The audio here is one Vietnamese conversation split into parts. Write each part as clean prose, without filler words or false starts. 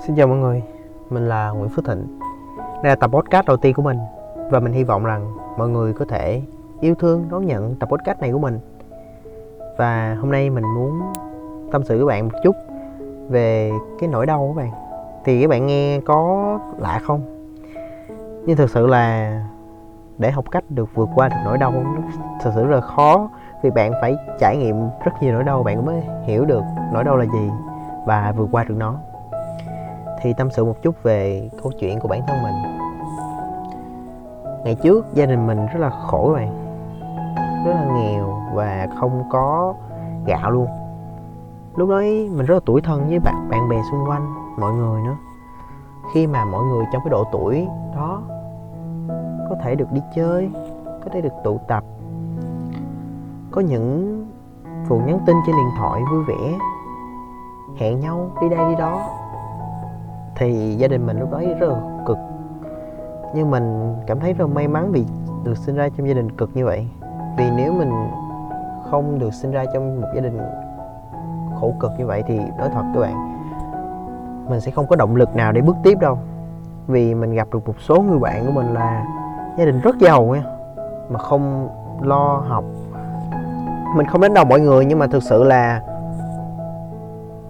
Xin chào mọi người, mình là Nguyễn Phú Thịnh. Đây là tập podcast đầu tiên của mình và mình hy vọng rằng mọi người có thể yêu thương đón nhận tập podcast này của mình. Và hôm nay mình muốn tâm sự với bạn một chút về cái nỗi đau của bạn. Thì các bạn nghe có lạ không? Nhưng thực sự là để học cách được vượt qua được nỗi đau thực sự là khó, vì bạn phải trải nghiệm rất nhiều nỗi đau bạn mới hiểu được nỗi đau là gì và vượt qua được nó. Thì tâm sự một chút về câu chuyện của bản thân mình. Ngày trước gia đình mình rất là khổ bạn, rất là nghèo và không có gạo luôn. Lúc đó mình rất là tủi thân với bạn bè xung quanh, mọi người nữa. Khi mà mọi người trong cái độ tuổi đó có thể được đi chơi, có thể được tụ tập, có những cuộc nhắn tin trên điện thoại vui vẻ, hẹn nhau đi đây đi đó, thì gia đình mình lúc đó rất là cực. Nhưng mình cảm thấy rất may mắn vì được sinh ra trong gia đình cực như vậy. Vì nếu mình không được sinh ra trong một gia đình khổ cực như vậy thì nói thật các bạn, mình sẽ không có động lực nào để bước tiếp đâu. Vì mình gặp được một số người bạn của mình là gia đình rất giàu nha, mà không lo học. Mình không đánh đồng mọi người, nhưng mà thực sự là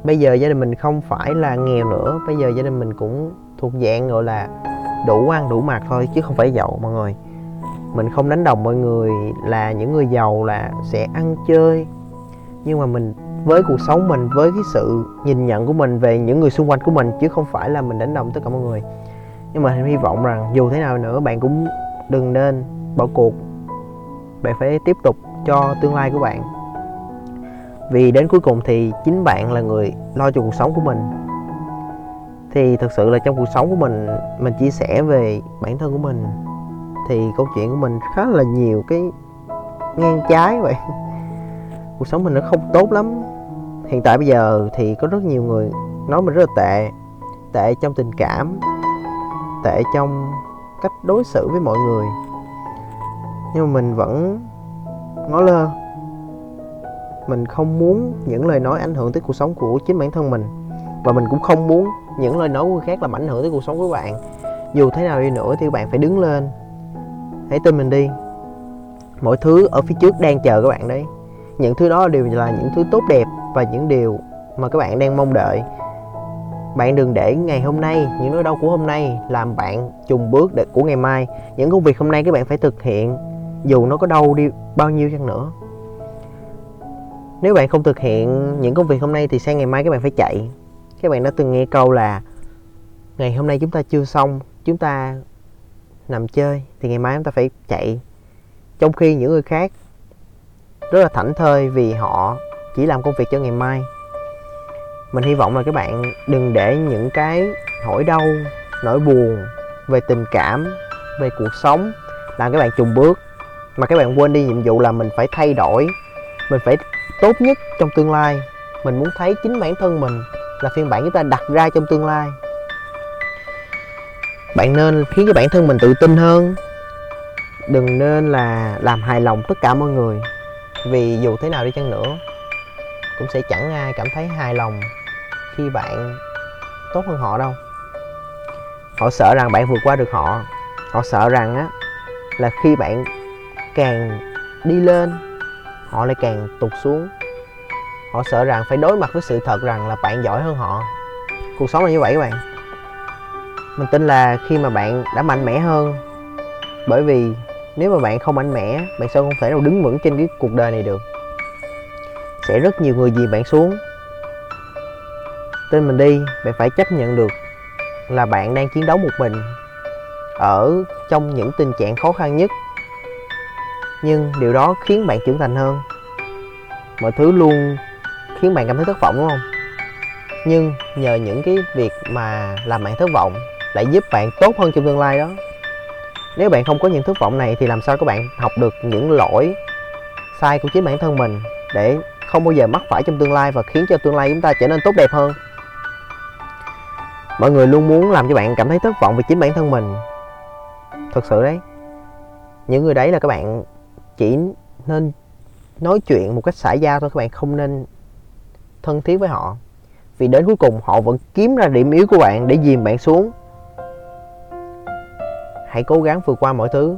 bây giờ gia đình mình không phải là nghèo nữa. Bây giờ gia đình mình cũng thuộc dạng gọi là đủ ăn đủ mặc thôi, chứ không phải giàu mọi người. Mình không đánh đồng mọi người là những người giàu là sẽ ăn chơi. Nhưng mà mình với cuộc sống mình, với cái sự nhìn nhận của mình về những người xung quanh của mình, chứ không phải là mình đánh đồng tất cả mọi người. Nhưng mà hy vọng rằng dù thế nào nữa bạn cũng đừng nên bỏ cuộc. Bạn phải tiếp tục cho tương lai của bạn. Vì đến cuối cùng thì chính bạn là người lo cho cuộc sống của mình. Thì thực sự là trong cuộc sống của mình chia sẻ về bản thân của mình, thì câu chuyện của mình khá là nhiều cái ngang trái vậy. Cuộc sống mình nó không tốt lắm. Hiện tại bây giờ thì có rất nhiều người nói mình rất là tệ. Tệ trong tình cảm, tệ trong cách đối xử với mọi người. Nhưng mà mình vẫn ngó lơ. Mình không muốn những lời nói ảnh hưởng tới cuộc sống của chính bản thân mình. Và mình cũng không muốn những lời nói của người khác làm ảnh hưởng tới cuộc sống của bạn. Dù thế nào đi nữa thì bạn phải đứng lên. Hãy tin mình đi. Mọi thứ ở phía trước đang chờ các bạn đấy. Những thứ đó đều là những thứ tốt đẹp và những điều mà các bạn đang mong đợi. Bạn đừng để ngày hôm nay, những nỗi đau của hôm nay làm bạn chùn bước của ngày mai. Những công việc hôm nay các bạn phải thực hiện, dù nó có đau đi bao nhiêu chăng nữa. Nếu bạn không thực hiện những công việc hôm nay thì sang ngày mai các bạn phải chạy. Các bạn đã từng nghe câu là ngày hôm nay chúng ta chưa xong, chúng ta nằm chơi thì ngày mai chúng ta phải chạy. Trong khi những người khác rất là thảnh thơi vì họ chỉ làm công việc cho ngày mai. Mình hy vọng là các bạn đừng để những cái nỗi đau, nỗi buồn về tình cảm, về cuộc sống làm các bạn chùn bước. Mà các bạn quên đi nhiệm vụ là mình phải thay đổi, mình phải tốt nhất trong tương lai. Mình muốn thấy chính bản thân mình là phiên bản chúng ta đặt ra trong tương lai. Bạn nên khiến cho bản thân mình tự tin hơn. Đừng nên là làm hài lòng tất cả mọi người. Vì dù thế nào đi chăng nữa cũng sẽ chẳng ai cảm thấy hài lòng khi bạn tốt hơn họ đâu. Họ sợ rằng bạn vượt qua được họ. Họ sợ rằng á, là khi bạn càng đi lên, họ lại càng tụt xuống. Họ sợ rằng phải đối mặt với sự thật rằng là bạn giỏi hơn họ. Cuộc sống là như vậy các bạn. Mình tin là khi mà bạn đã mạnh mẽ hơn, bởi vì nếu mà bạn không mạnh mẽ, bạn sẽ không thể nào đứng vững trên cái cuộc đời này được. Sẽ rất nhiều người dìm bạn xuống. Tin mình đi, bạn phải chấp nhận được là bạn đang chiến đấu một mình ở trong những tình trạng khó khăn nhất. Nhưng điều đó khiến bạn trưởng thành hơn. Mọi thứ luôn khiến bạn cảm thấy thất vọng đúng không? Nhưng nhờ những cái việc mà làm bạn thất vọng lại giúp bạn tốt hơn trong tương lai đó. Nếu bạn không có những thất vọng này thì làm sao các bạn học được những lỗi sai của chính bản thân mình để không bao giờ mắc phải trong tương lai và khiến cho tương lai chúng ta trở nên tốt đẹp hơn. Mọi người luôn muốn làm cho bạn cảm thấy thất vọng về chính bản thân mình. Thật sự đấy. Những người đấy là các bạn chỉ nên nói chuyện một cách xã giao thôi. Các bạn không nên thân thiết với họ. vì đến cuối cùng họ vẫn kiếm ra điểm yếu của bạn để dìm bạn xuống. Hãy cố gắng vượt qua mọi thứ,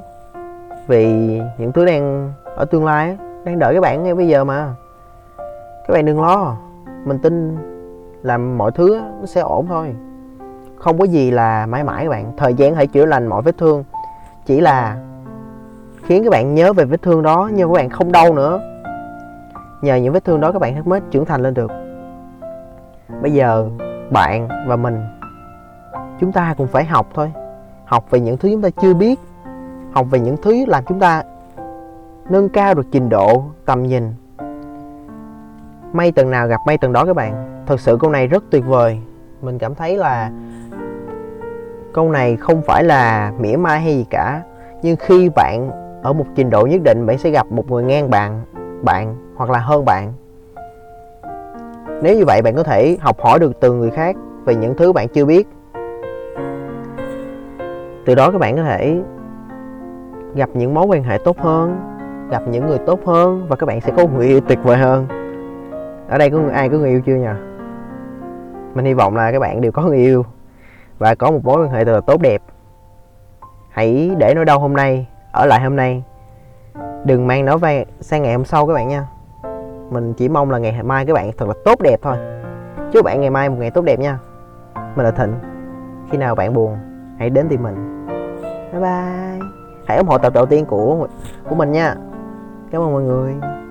vì những thứ đang ở tương lai đang đợi các bạn ngay bây giờ mà. Các bạn đừng lo, mình tin là mọi thứ nó sẽ ổn thôi. Không có gì là mãi mãi các bạn. Thời gian hãy chữa lành mọi vết thương, chỉ là khiến các bạn nhớ về vết thương đó nhưng các bạn không đau nữa. Nhờ những vết thương đó các bạn hết mới trưởng thành lên được. Bây giờ bạn và mình, chúng ta cũng phải học thôi. Học về những thứ chúng ta chưa biết, học về những thứ làm chúng ta nâng cao được trình độ, tầm nhìn. May tầng nào gặp may tầng đó các bạn. Thật sự câu này rất tuyệt vời. Mình cảm thấy là câu này không phải là mỉa mai hay gì cả. Nhưng khi bạn ở một trình độ nhất định, bạn sẽ gặp một người ngang bạn hoặc là hơn bạn. Nếu như vậy, bạn có thể học hỏi được từ người khác về những thứ bạn chưa biết. Từ đó các bạn có thể gặp những mối quan hệ tốt hơn, gặp những người tốt hơn, và các bạn sẽ có người yêu tuyệt vời hơn. Ở đây có ai có người yêu chưa nhỉ? Mình hy vọng là các bạn đều có người yêu và có một mối quan hệ thật là tốt đẹp. Hãy để nỗi đau hôm nay ở lại hôm nay, đừng mang nó về sang ngày hôm sau các bạn nha. Mình chỉ mong là ngày mai các bạn thật là tốt đẹp thôi. Chúc bạn ngày mai một ngày tốt đẹp nha. Mình là Thịnh. Khi nào bạn buồn, hãy đến tìm mình. Bye bye. Hãy ủng hộ tập đầu tiên của mình nha. Cảm ơn mọi người.